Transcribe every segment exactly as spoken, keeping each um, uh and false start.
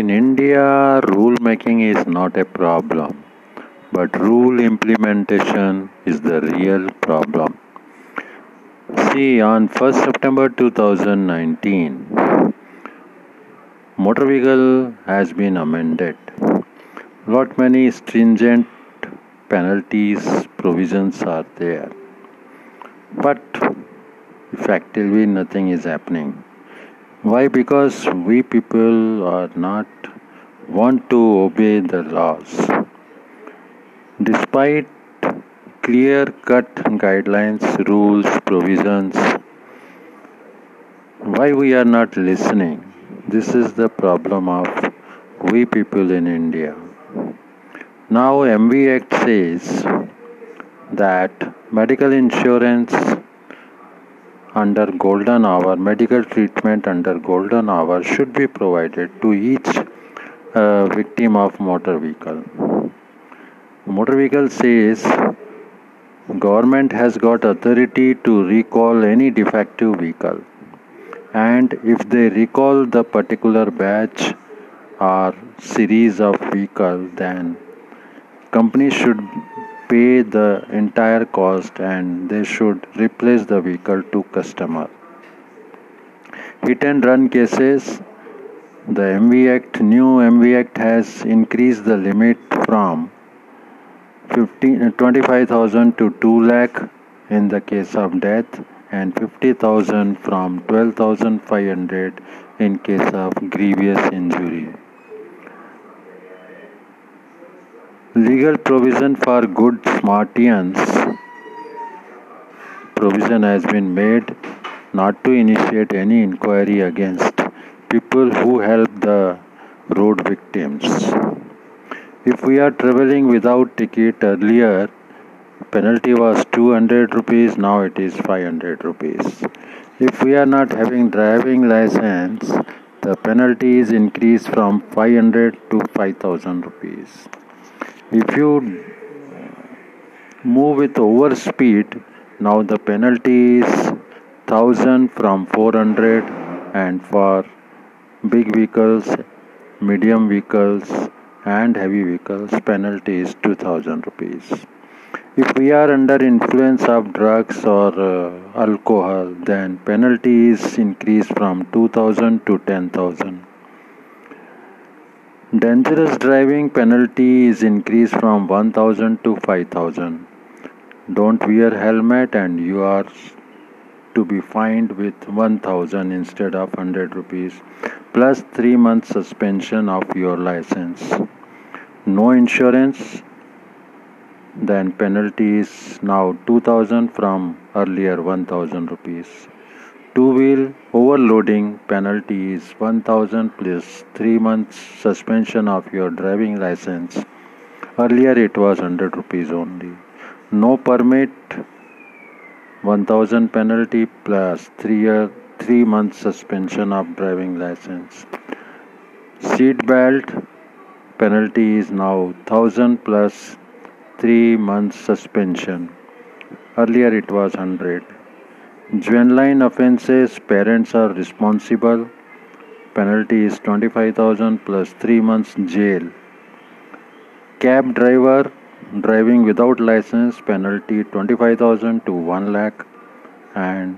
In India, rule making is not a problem, but rule implementation is the real problem. See, on first September two thousand nineteen, motor vehicle has been amended. Lot many stringent penalties, provisions are there, but effectively nothing is happening. Why? Because we people are not want to obey the laws. Despite clear-cut guidelines, rules, provisions, why we are not listening? This is the problem of we people in India. Now M V Act says that medical insurance under golden hour, medical treatment under golden hour should be provided to each uh, victim of motor vehicle. Motor vehicle says government has got authority to recall any defective vehicle, and if they recall the particular batch or series of vehicle, then company should pay the entire cost and they should replace the vehicle to customer. Hit and run cases, the M V Act, new M V Act has increased the limit from twenty-five thousand to two lakh in the case of death and fifty thousand from twelve thousand five hundred in case of grievous injury. Legal provision for good Smartians, provision has been made not to initiate any inquiry against people who help the road victims. If we are traveling without ticket, earlier penalty was two hundred rupees, now it is five hundred rupees. If we are not having driving license, the penalty is increased from five hundred to five thousand rupees. If you move with over speed, now the penalty is one thousand from four hundred, and for big vehicles, medium vehicles and heavy vehicles, penalty is two thousand rupees. If we are under influence of drugs or uh, alcohol, then penalty is increased from two thousand to ten thousand. Dangerous driving penalty is increased from one thousand to five thousand. Don't wear helmet and you are to be fined with one thousand instead of one hundred rupees, plus three months suspension of your license. No insurance, then penalty is now two thousand from earlier one thousand rupees. Two-wheel overloading penalty is one thousand plus three months suspension of your driving license. Earlier it was one hundred rupees only. No permit, one thousand penalty plus three year, three months suspension of driving license. Seat belt penalty is now one thousand plus three months suspension. Earlier it was one hundred. Juvenile offences, parents are responsible. Penalty is twenty-five thousand plus three months jail. Cab driver driving without license, penalty twenty-five thousand to one lakh. And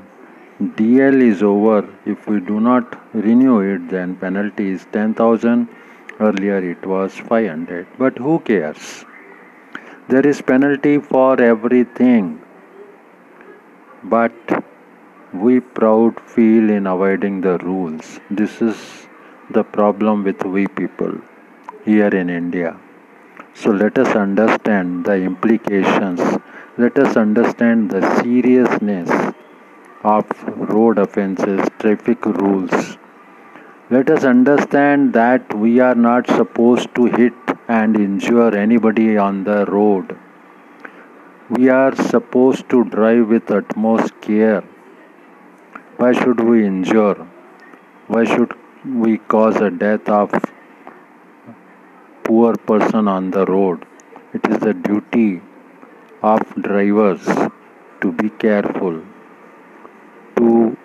D L is over. If we do not renew it, then penalty is ten thousand. Earlier it was five hundred. But who cares? There is penalty for everything. But we proud feel in avoiding the rules. This is the problem with we people here in India. So let us understand the implications. Let us understand the seriousness of road offences, traffic rules. Let us understand that we are not supposed to hit and injure anybody on the road. We are supposed to drive with utmost care. Why should we injure? Why should we cause a death of poor person on the road? It is the duty of drivers to be careful, to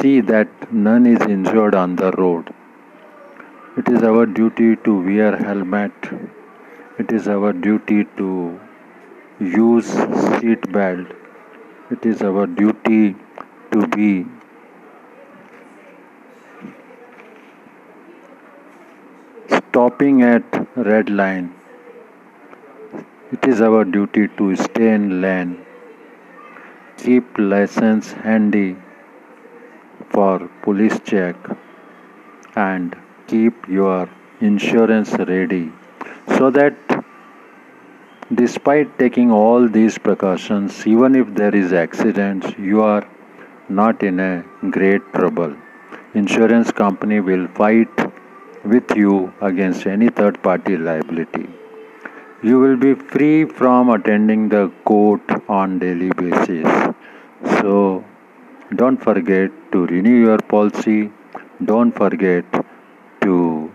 see that none is injured on the road. It is our duty to wear helmet. It is our duty to use seat belt. It is our duty to be stopping at red line. It is our duty to stay in lane. Keep license handy for police check and keep your insurance ready, so that despite taking all these precautions, even if there is accidents, you are not in a great trouble. Insurance company will fight with you against any third party liability. You will be free from attending the court on daily basis. So don't forget to renew your policy. Don't forget to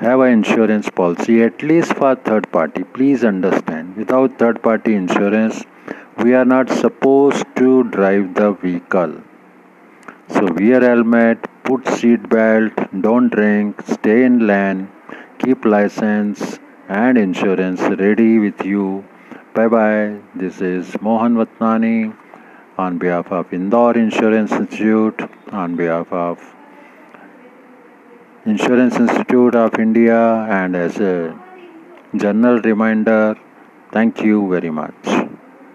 have an insurance policy, at least for third party. Please understand, without third party insurance, we are not supposed to drive the vehicle. So wear helmet, put seat belt, don't drink, stay in lane, keep license and insurance ready with you. Bye bye. This is Mohan Vatnani on behalf of Indore Insurance Institute, on behalf of Insurance Institute of India, and as a general reminder, thank you very much.